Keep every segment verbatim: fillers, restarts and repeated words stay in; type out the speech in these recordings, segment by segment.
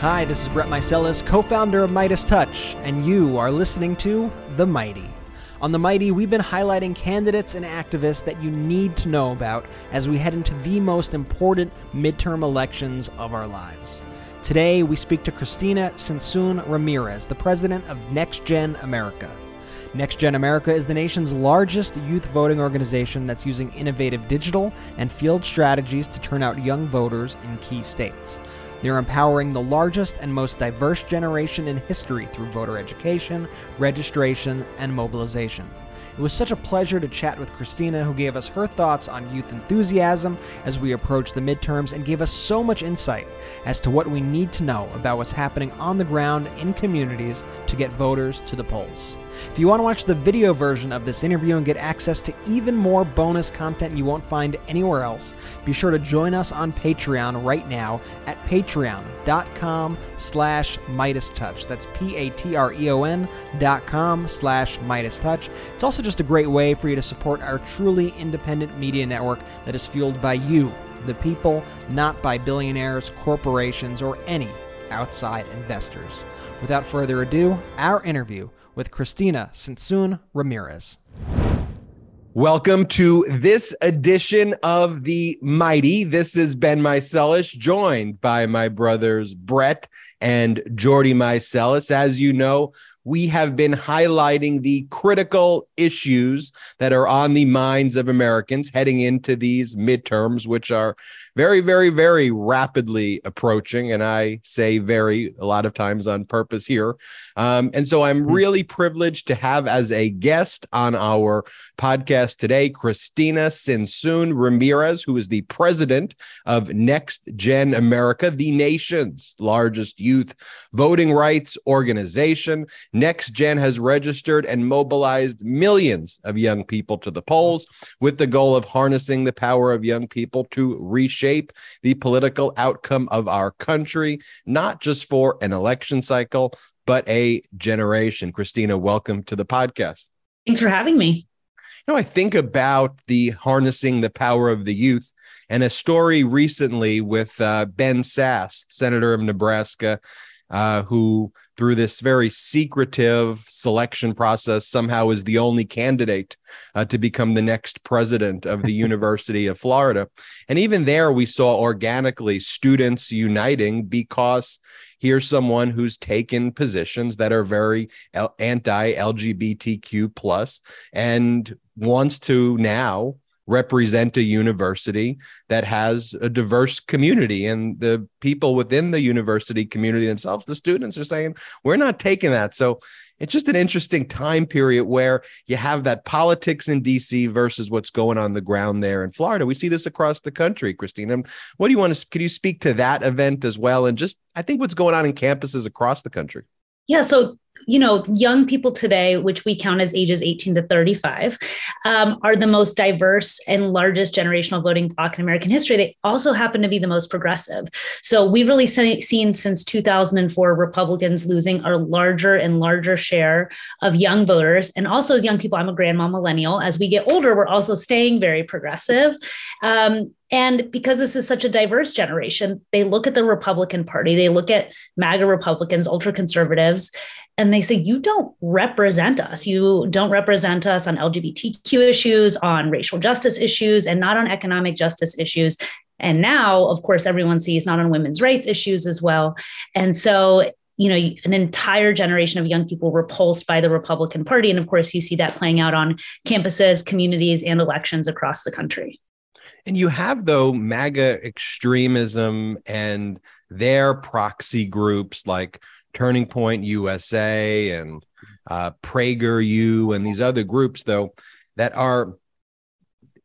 Hi, this is Brett Mycelis, co-founder of Midas Touch, and you are listening to The Mighty. On The Mighty, we've been highlighting candidates and activists that you need to know about as we head into the most important midterm elections of our lives. Today, we speak to Cristina Tzintzún Ramirez, the president of NextGen America. NextGen America is the nation's largest youth voting organization that's using innovative digital and field strategies to turn out young voters in key states. They're empowering the largest and most diverse generation in history through voter education, registration, and mobilization. It was such a pleasure to chat with Cristina, who gave us her thoughts on youth enthusiasm as we approach the midterms and gave us so much insight as to what we need to know about what's happening on the ground in communities to get voters to the polls. If you want to watch the video version of this interview and get access to even more bonus content you won't find anywhere else, be sure to join us on Patreon right now at patreon.com slash Midas Touch. That's P-A-T-R-E-O-N dot com slash Midas Touch. It's also just a great way for you to support our truly independent media network that is fueled by you, the people, not by billionaires, corporations, or any outside investors. Without further ado, our interview with Cristina Tzintzún Ramirez. Welcome to this edition of The Mighty. This is Ben Meiselis, joined by my brothers Brett and Jordi Meiselis. As you know, we have been highlighting the critical issues that are on the minds of Americans heading into these midterms, which are very, very, very rapidly approaching. And I say very a lot of times on purpose here. Um, and so I'm really privileged to have as a guest on our podcast today, Cristina Tzintzún Ramirez, who is the president of NextGen America, the nation's largest youth voting rights organization. NextGen has registered and mobilized millions of young people to the polls with the goal of harnessing the power of young people to reshape the political outcome of our country, not just for an election cycle, but a generation. Cristina, welcome to the podcast. Thanks for having me. You know, I think about the harnessing the power of the youth and a story recently with uh, Ben Sasse, senator of Nebraska, Uh, who through this very secretive selection process somehow is the only candidate uh, to become the next president of the University of Florida. And even there, we saw organically students uniting because here's someone who's taken positions that are very L- anti-L G B T Q plus and wants to now represent a university that has a diverse community, and the people within the university community themselves, the students, are saying, we're not taking that. So it's just an interesting time period where you have that politics in D C versus what's going on the ground there in Florida. We see this across the country, Cristina. What do you want to, could you speak to that event as well? And just, I think what's going on in campuses across the country. Yeah. So you know, young people today, which we count as ages eighteen to thirty-five, um, are the most diverse and largest generational voting bloc in American history. They also happen to be the most progressive. So we've really se- seen since two thousand four, Republicans losing our larger and larger share of young voters. And also as young people, I'm a grandma millennial. As we get older, we're also staying very progressive. Um, And because this is such a diverse generation, they look at the Republican Party, they look at MAGA Republicans, ultra conservatives, and they say, you don't represent us. You don't represent us on L G B T Q issues, on racial justice issues, and not on economic justice issues. And now, of course, everyone sees not on women's rights issues as well. And so, you know, an entire generation of young people repulsed by the Republican Party. And of course, you see that playing out on campuses, communities, and elections across the country. And you have, though, MAGA extremism and their proxy groups like Turning Point U S A and uh, PragerU and these other groups, though, that are,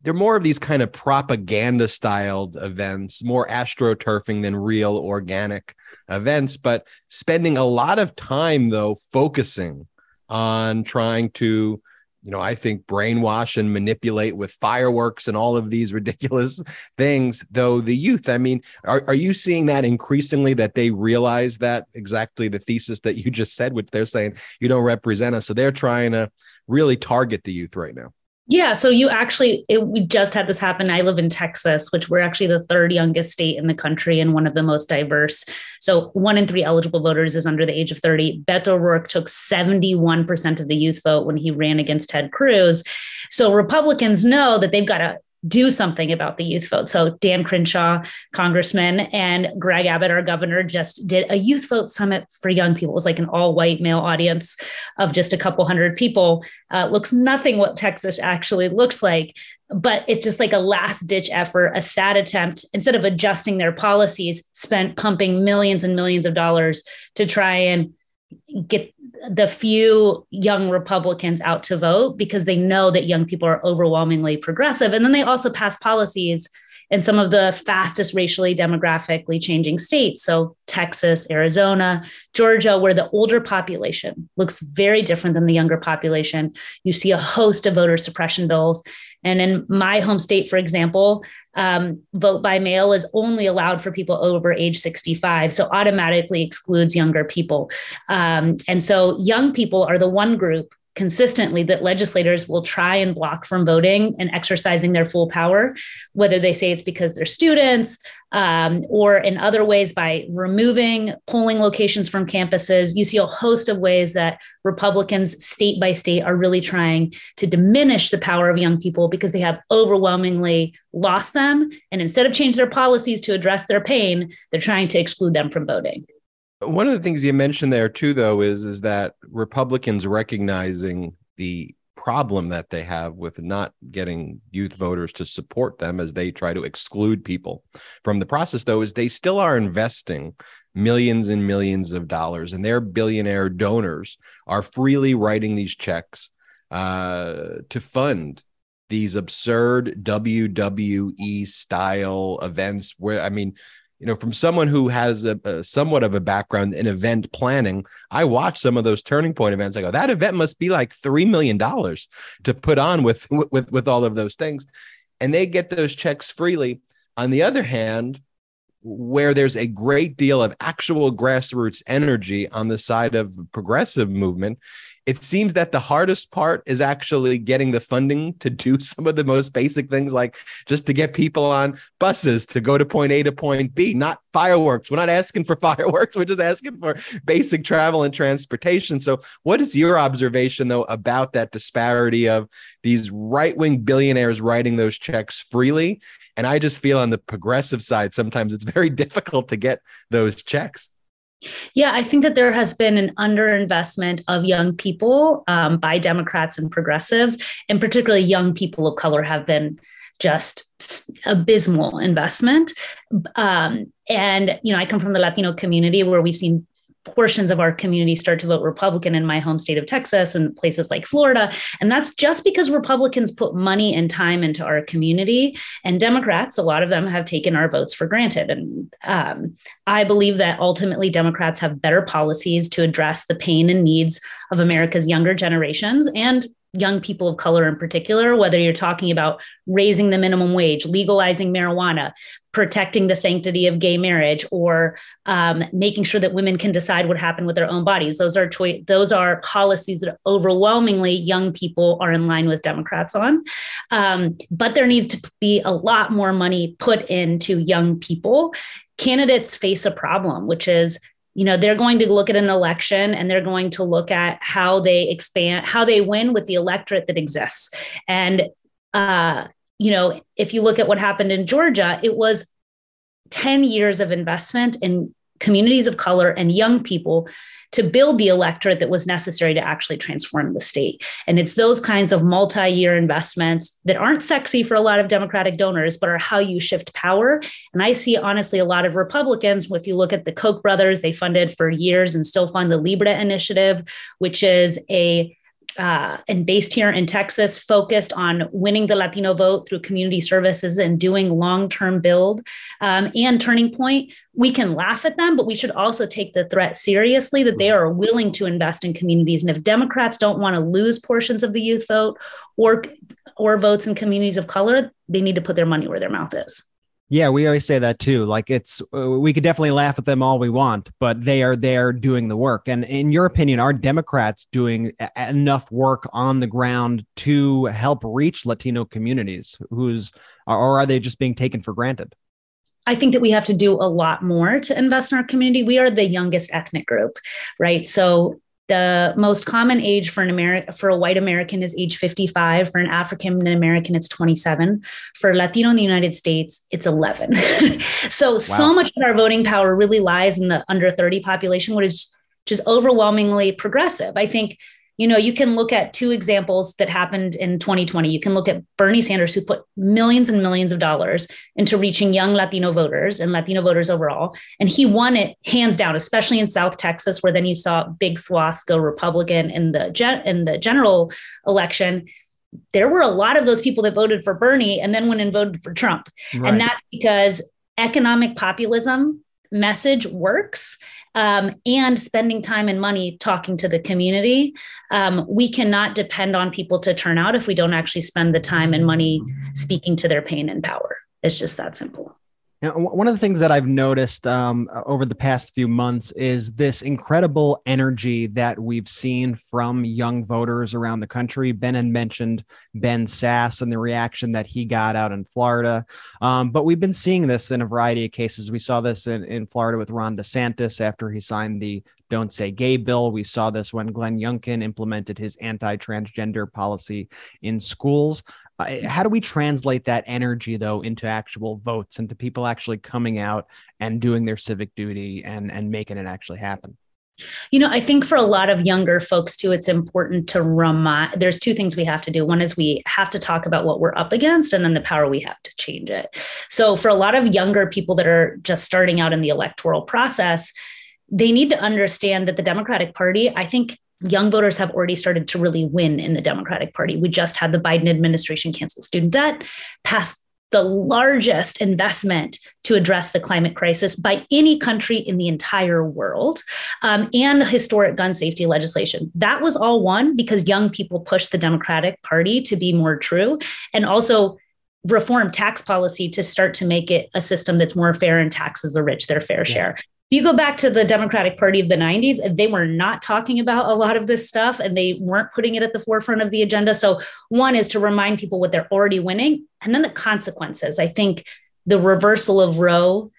they're more of these kind of propaganda-styled events, more astroturfing than real organic events, but spending a lot of time, though, focusing on trying to, you know, I think brainwash and manipulate with fireworks and all of these ridiculous things, though the youth, I mean, are, are you seeing that increasingly that they realize that exactly the thesis that you just said, which they're saying, you don't represent us. So they're trying to really target the youth right now. Yeah. So you actually, it, we just had this happen. I live in Texas, which we're actually the third youngest state in the country and one of the most diverse. So one in three eligible voters is under the age of thirty. Beto O'Rourke took seventy-one percent of the youth vote when he ran against Ted Cruz. So Republicans know that they've got to do something about the youth vote. So Dan Crenshaw, congressman, and Greg Abbott, our governor, just did a youth vote summit for young people. It was like an all-white male audience of just a couple hundred people. Uh, looks nothing what Texas actually looks like, but it's just like a last-ditch effort, a sad attempt, instead of adjusting their policies, spent pumping millions and millions of dollars to try and get the few young Republicans out to vote, because they know that young people are overwhelmingly progressive. And then they also pass policies in some of the fastest racially demographically changing states. So Texas, Arizona, Georgia, where the older population looks very different than the younger population. You see a host of voter suppression bills. And in my home state, for example, um, vote by mail is only allowed for people over age sixty-five. So automatically excludes younger people. Um, and so young people are the one group consistently that legislators will try and block from voting and exercising their full power, whether they say it's because they're students um, or in other ways by removing polling locations from campuses. You see a host of ways that Republicans state by state are really trying to diminish the power of young people because they have overwhelmingly lost them. And instead of changing their policies to address their pain, they're trying to exclude them from voting. One of the things you mentioned there, too, though, is, is that Republicans recognizing the problem that they have with not getting youth voters to support them as they try to exclude people from the process, though, is they still are investing millions and millions of dollars, and their billionaire donors are freely writing these checks uh, to fund these absurd W W E-style events where, I mean, you know, from someone who has a, a somewhat of a background in event planning, I watch some of those Turning Point events. I go, that event must be like three million dollars to put on with, with, with all of those things. And they get those checks freely. On the other hand, where there's a great deal of actual grassroots energy on the side of progressive movement, it seems that the hardest part is actually getting the funding to do some of the most basic things, like just to get people on buses to go to point A to point B, not fireworks. We're not asking for fireworks. We're just asking for basic travel and transportation. So what is your observation, though, about that disparity of these right-wing billionaires writing those checks freely? And I just feel on the progressive side, sometimes it's very difficult to get those checks. Yeah, I think that there has been an underinvestment of young people um, by Democrats and progressives, and particularly young people of color have been just abysmal investment. Um, and, you know, I come from the Latino community where we've seen portions of our community start to vote Republican in my home state of Texas and places like Florida. And that's just because Republicans put money and time into our community, and Democrats, a lot of them have taken our votes for granted. And um, I believe that ultimately Democrats have better policies to address the pain and needs of America's younger generations and young people of color in particular, whether you're talking about raising the minimum wage, legalizing marijuana, protecting the sanctity of gay marriage, or um, making sure that women can decide what happened with their own bodies. Those are cho- those are policies that overwhelmingly young people are in line with Democrats on. Um, but there needs to be a lot more money put into young people. Candidates face a problem, which is, you know, they're going to look at an election and they're going to look at how they expand, how they win with the electorate that exists. And, uh, you know, if you look at what happened in Georgia, it was ten years of investment in communities of color and young people to build the electorate that was necessary to actually transform the state. And it's those kinds of multi-year investments that aren't sexy for a lot of Democratic donors, but are how you shift power. And I see, honestly, a lot of Republicans, if you look at the Koch brothers, they funded for years and still fund the Libre Initiative, which is a Uh, and based here in Texas, focused on winning the Latino vote through community services and doing long-term build um, and Turning Point. We can laugh at them, but we should also take the threat seriously that they are willing to invest in communities. And if Democrats don't want to lose portions of the youth vote or, or votes in communities of color, they need to put their money where their mouth is. Yeah, we always say that too. Like it's, we could definitely laugh at them all we want, but they are there doing the work. And in your opinion, are Democrats doing enough work on the ground to help reach Latino communities who's, or are they just being taken for granted? I think that we have to do a lot more to invest in our community. We are the youngest ethnic group, right? So the most common age for an American, for a white American is age fifty-five. For an African American, it's twenty-seven. For Latino in the United States, it's eleven. so, wow. so much of our voting power really lies in the under thirty population, which is just overwhelmingly progressive. I think, you know, you can look at two examples that happened in twenty twenty. You can look at Bernie Sanders, who put millions and millions of dollars into reaching young Latino voters and Latino voters overall. And he won it hands down, especially in South Texas, where then you saw big swaths go Republican in the gen- in the general election. There were a lot of those people that voted for Bernie and then went and voted for Trump. Right. And that's because economic populism message works. Um, and spending time and money talking to the community. Um, we cannot depend on people to turn out if we don't actually spend the time and money speaking to their pain and power. It's just that simple. Now, one of the things that I've noticed um, over the past few months is this incredible energy that we've seen from young voters around the country. Ben had mentioned Ben Sasse and the reaction that he got out in Florida. Um, but we've been seeing this in a variety of cases. We saw this in, in Florida with Ron DeSantis after he signed the Don't Say Gay bill. We saw this when Glenn Youngkin implemented his anti-transgender policy in schools. Uh, how do we translate that energy, though, into actual votes, into people actually coming out and doing their civic duty and, and making it actually happen? You know, I think for a lot of younger folks, too, it's important to remind. There's two things we have to do. One is we have to talk about what we're up against and then the power we have to change it. So for a lot of younger people that are just starting out in the electoral process, they need to understand that the Democratic Party, I think young voters have already started to really win in the Democratic Party. We just had the Biden administration cancel student debt, pass the largest investment to address the climate crisis by any country in the entire world, um, and historic gun safety legislation. That was all won because young people pushed the Democratic Party to be more true and also reform tax policy to start to make it a system that's more fair and taxes the rich their fair yeah. share. You go back to the Democratic Party of the nineties, they were not talking about a lot of this stuff and they weren't putting it at the forefront of the agenda. So one is to remind people what they're already winning and then the consequences. I think the reversal of Roe,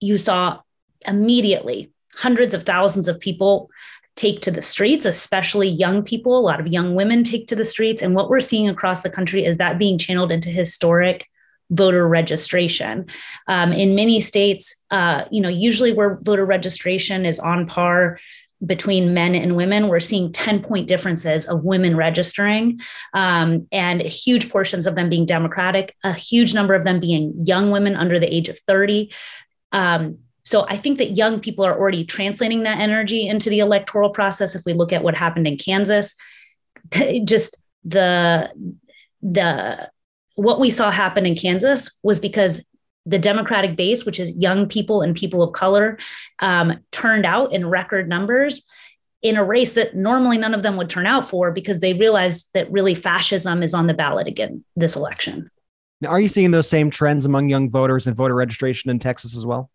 you saw immediately hundreds of thousands of people take to the streets, especially young people. A lot of young women take to the streets. And what we're seeing across the country is that being channeled into historic voter registration. Um, in many states, uh, you know, usually where voter registration is on par between men and women, we're seeing ten point differences of women registering um, and huge portions of them being Democratic, a huge number of them being young women under the age of thirty. Um, so I think that young people are already translating that energy into the electoral process. If we look at what happened in Kansas, just the, the, what we saw happen in Kansas was because the Democratic base, which is young people and people of color, um, turned out in record numbers in a race that normally none of them would turn out for because they realized that really fascism is on the ballot again this election. Now, are you seeing those same trends among young voters and voter registration in Texas as well?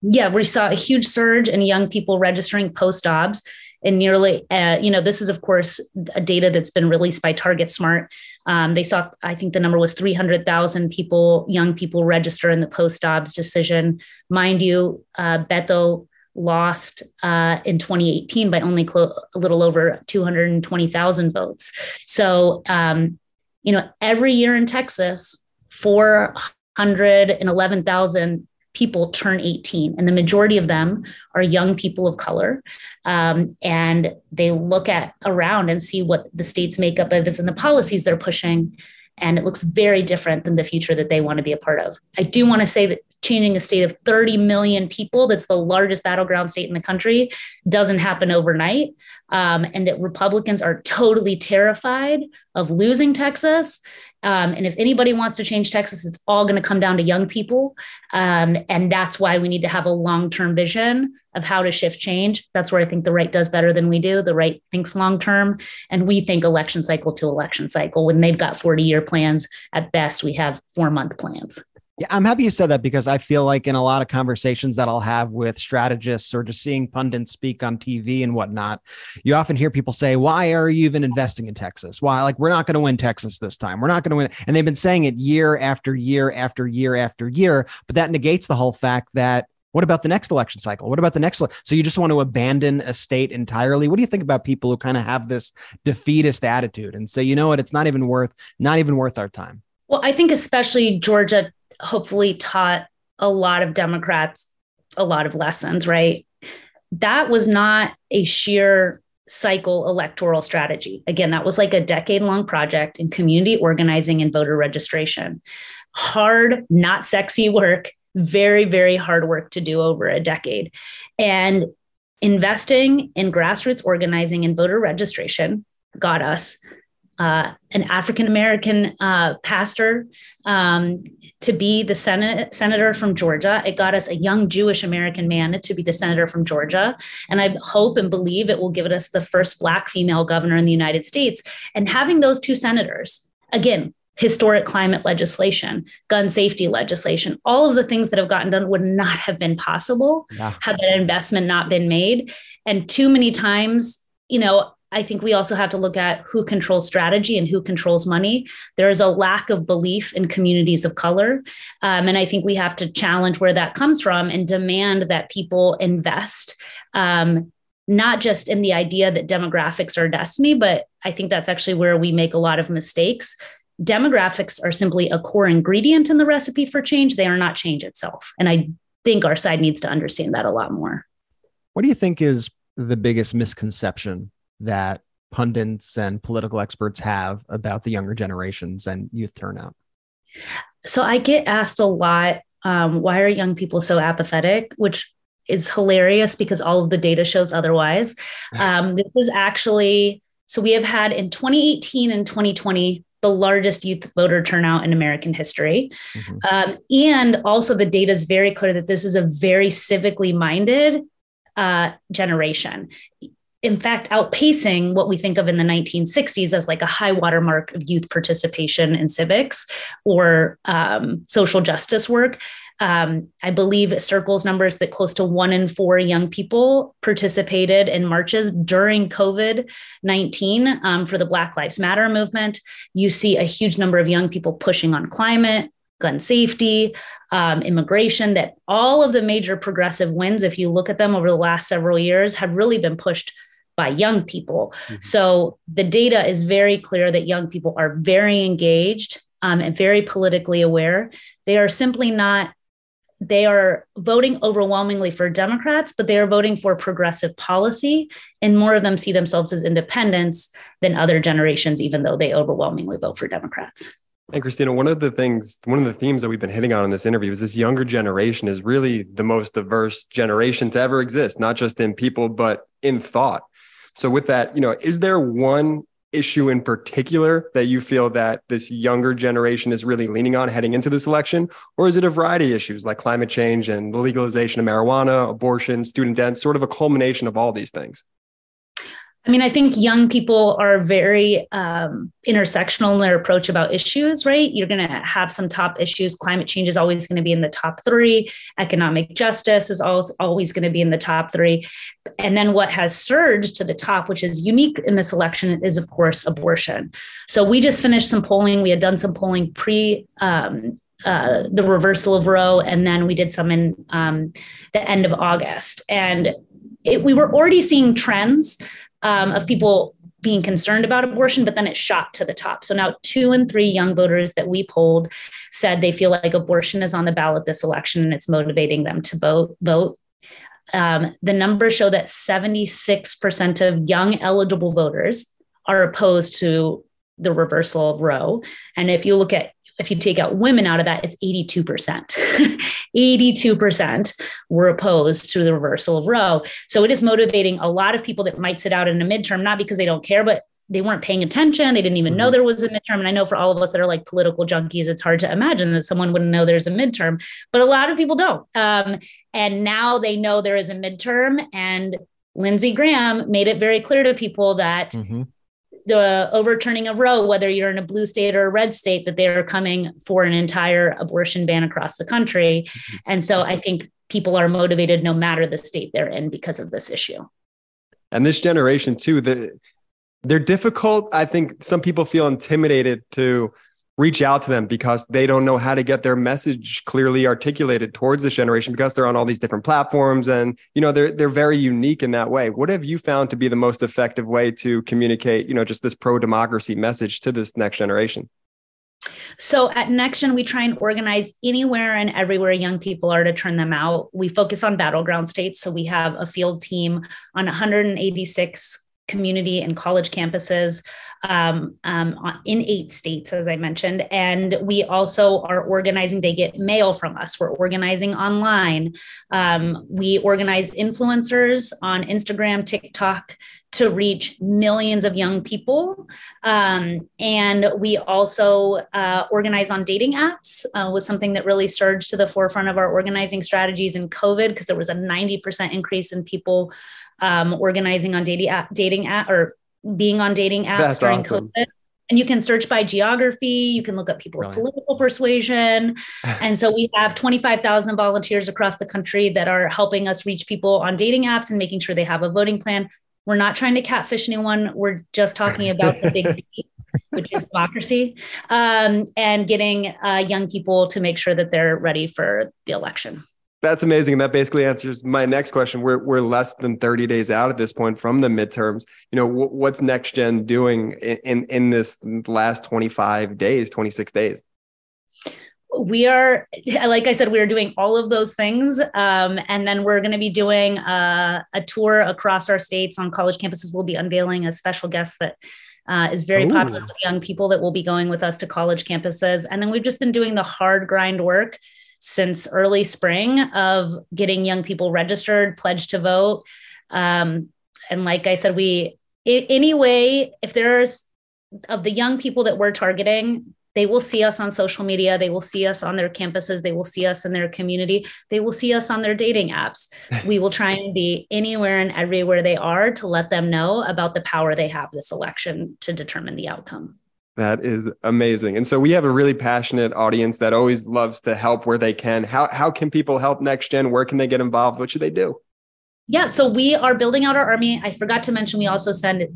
Yeah, we saw a huge surge in young people registering post-Dobbs. And nearly, uh, you know, this is, of course, a data that's been released by Target Smart. Um, they saw, I think the number was three hundred thousand people, young people register in the post-Dobbs decision. Mind you, uh, Beto lost uh, in twenty eighteen by only clo- a little over two hundred twenty thousand votes. So, um, you know, every year in Texas, four hundred eleven thousand people turn eighteen, and the majority of them are young people of color. Um, and they look at around and see what the state's makeup of is and the policies they're pushing. And it looks very different than the future that they want to be a part of. I do want to say that changing a state of thirty million people, that's the largest battleground state in the country, doesn't happen overnight. Um, and that Republicans are totally terrified of losing Texas. Um, and if anybody wants to change Texas, it's all going to come down to young people. Um, and that's why we need to have a long-term vision of how to shift change. That's where I think the right does better than we do. The right thinks long-term, and we think election cycle to election cycle. When they've got forty-year plans, at best, we have four-month plans. Yeah, I'm happy you said that, because I feel like in a lot of conversations that I'll have with strategists or just seeing pundits speak on T V and whatnot, you often hear people say, why are you even investing in Texas? Why? Like, we're not going to win Texas this time. We're not going to win. And they've been saying it year after year after year after year. But that negates the whole fact that, what about the next election cycle? What about the next? So you just want to abandon a state entirely? What do you think about people who kind of have this defeatist attitude and say, you know what, it's not even worth, not even worth our time? Well, I think especially Georgia hopefully taught a lot of Democrats a lot of lessons, right? That was not a sheer cycle electoral strategy. Again, that was like a decade long project in community organizing and voter registration. Hard, not sexy work. Very, very hard work to do over a decade. And investing in grassroots organizing and voter registration got us uh, an African-American uh, pastor um, to be the Senate, senator from Georgia. It got us a young Jewish American man to be the senator from Georgia. And I hope and believe it will give us the first Black female governor in the United States. And having those two senators, again, historic climate legislation, gun safety legislation, all of the things that have gotten done would not have been possible yeah. had that investment not been made. And too many times, you know, I think we also have to look at who controls strategy and who controls money. There is a lack of belief in communities of color. Um, and I think we have to challenge where that comes from and demand that people invest, um, not just in the idea that demographics are destiny, but I think that's actually where we make a lot of mistakes. Demographics are simply a core ingredient in the recipe for change. They are not change itself. And I think our side needs to understand that a lot more. What do you think is the biggest misconception that pundits and political experts have about the younger generations and youth turnout? So I get asked a lot, um, why are young people so apathetic? Which is hilarious because all of the data shows otherwise. Um, this is actually, so we have had in twenty eighteen and twenty twenty, the largest youth voter turnout in American history. Mm-hmm. Um, and also the data is very clear that this is a very civically minded uh, generation. In fact, outpacing what we think of in the nineteen sixties as like a high watermark of youth participation in civics or um, social justice work. Um, I believe it circles numbers that close to one in four young people participated in marches during COVID nineteen um, for the Black Lives Matter movement. You see a huge number of young people pushing on climate, gun safety, um, immigration, that all of the major progressive wins, if you look at them over the last several years, have really been pushed by young people. Mm-hmm. So the data is very clear that young people are very engaged um, and very politically aware. They are simply not They are voting overwhelmingly for Democrats, but they are voting for progressive policy, and more of them see themselves as independents than other generations, even though they overwhelmingly vote for Democrats. And Cristina, one of the things, one of the themes that we've been hitting on in this interview is this younger generation is really the most diverse generation to ever exist, not just in people, but in thought. So with that, you know, is there one issue in particular that you feel that this younger generation is really leaning on heading into this election? Or is it a variety of issues like climate change and the legalization of marijuana, abortion, student debt, sort of a culmination of all these things? I mean, I think young people are very um, intersectional in their approach about issues, right? You're going to have some top issues. Climate change is always going to be in the top three. Economic justice is always, always going to be in the top three. And then what has surged to the top, which is unique in this election, is, of course, abortion. So we just finished some polling. We had done some polling pre um, uh, the reversal of Roe, and then we did some in um, the end of August. And it, we were already seeing trends Um, of people being concerned about abortion, but then it shot to the top. So now two in three young voters that we polled said they feel like abortion is on the ballot this election and it's motivating them to vote. vote. Um, the numbers show that seventy-six percent of young eligible voters are opposed to the reversal of Roe. And if you look at, if you take out women out of that, it's eighty-two percent. eighty-two percent were opposed to the reversal of Roe. So it is motivating a lot of people that might sit out in a midterm, not because they don't care, but they weren't paying attention. They didn't even know there was a midterm. And I know for all of us that are like political junkies, it's hard to imagine that someone wouldn't know there's a midterm, but a lot of people don't. Um, and now they know there is a midterm. And Lindsey Graham made it very clear to people that mm-hmm. the overturning of Roe, whether you're in a blue state or a red state, that they are coming for an entire abortion ban across the country. And so I think people are motivated no matter the state they're in because of this issue. And this generation too, the, they're difficult. I think some people feel intimidated to reach out to them because they don't know how to get their message clearly articulated towards this generation because they're on all these different platforms. And, you know, they're, they're very unique in that way. What have you found to be the most effective way to communicate, you know, just this pro-democracy message to this next generation? So at NextGen, we try and organize anywhere and everywhere young people are to turn them out. We focus on battleground states. So we have a field team on one hundred eighty-six community and college campuses um, um, in eight states, as I mentioned. And we also are organizing, they get mail from us. We're organizing online. Um, we organize influencers on Instagram, TikTok, to reach millions of young people. Um, and we also uh, organize on dating apps, uh, was something that really surged to the forefront of our organizing strategies in COVID, because there was a ninety percent increase in people Um, organizing on dating app, dating app, or being on dating apps That's during awesome. COVID. And you can search by geography. You can look up people's Brilliant. Political persuasion. And so we have twenty-five thousand volunteers across the country that are helping us reach people on dating apps and making sure they have a voting plan. We're not trying to catfish anyone. We're just talking about the big D, which is democracy, um, and getting uh, young people to make sure that they're ready for the election. That's amazing. And that basically answers my next question. We're we're less than thirty days out at this point from the midterms. You know, w- what's NextGen doing in, in, in this last twenty-five days, twenty-six days? We are, like I said, we are doing all of those things. Um, and then we're going to be doing a, a tour across our states on college campuses. We'll be unveiling a special guest that Uh, is very Ooh. Popular with young people that will be going with us to college campuses. And then we've just been doing the hard grind work since early spring of getting young people registered, pledged to vote. Um, and like I said, we, in any way, if there's of the young people that we're targeting, they will see us on social media. They will see us on their campuses. They will see us in their community. They will see us on their dating apps. We will try and be anywhere and everywhere they are to let them know about the power they have this election to determine the outcome. That is amazing. And so we have a really passionate audience that always loves to help where they can. How, how can people help NextGen? Where can they get involved? What should they do? Yeah, so we are building out our army. I forgot to mention, we also send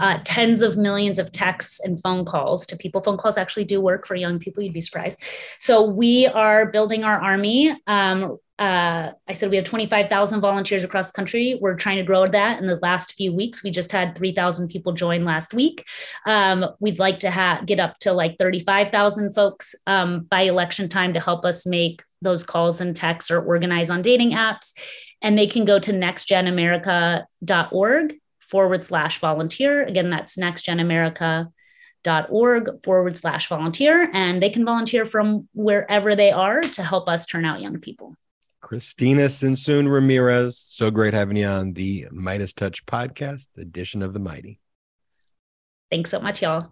uh, tens of millions of texts and phone calls to people. Phone calls actually do work for young people. You'd be surprised. So we are building our army. Um, uh, I said we have twenty-five thousand volunteers across the country. We're trying to grow that in the last few weeks. We just had three thousand people join last week. Um, we'd like to ha- get up to like thirty-five thousand folks um, by election time to help us make those calls and texts or organize on dating apps. And they can go to nextgenamerica.org forward slash volunteer. Again, that's nextgenamerica.org forward slash volunteer. And they can volunteer from wherever they are to help us turn out young people. Cristina Tzintzún Ramirez, so great having you on the Midas Touch podcast, edition of The Mighty. Thanks so much, y'all.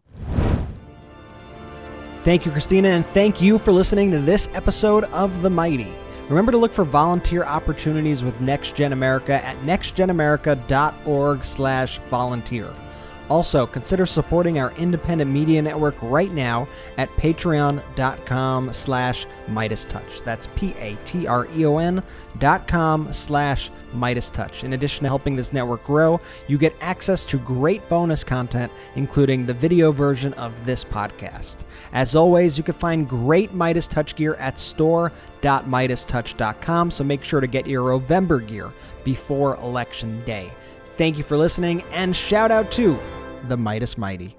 Thank you, Cristina. And thank you for listening to this episode of The Mighty. Remember to look for volunteer opportunities with NextGen America at nextgenamerica.org slash volunteer. Also, consider supporting our independent media network right now at patreon.com slash Midas Touch. That's P-A-T-R-E-O-N dot com slash Midas Touch. In addition to helping this network grow, you get access to great bonus content, including the video version of this podcast. As always, you can find great Midas Touch gear at store dot midas touch dot com, so make sure to get your Ovember gear before Election Day. Thank you for listening, and shout out to the Midas Mighty.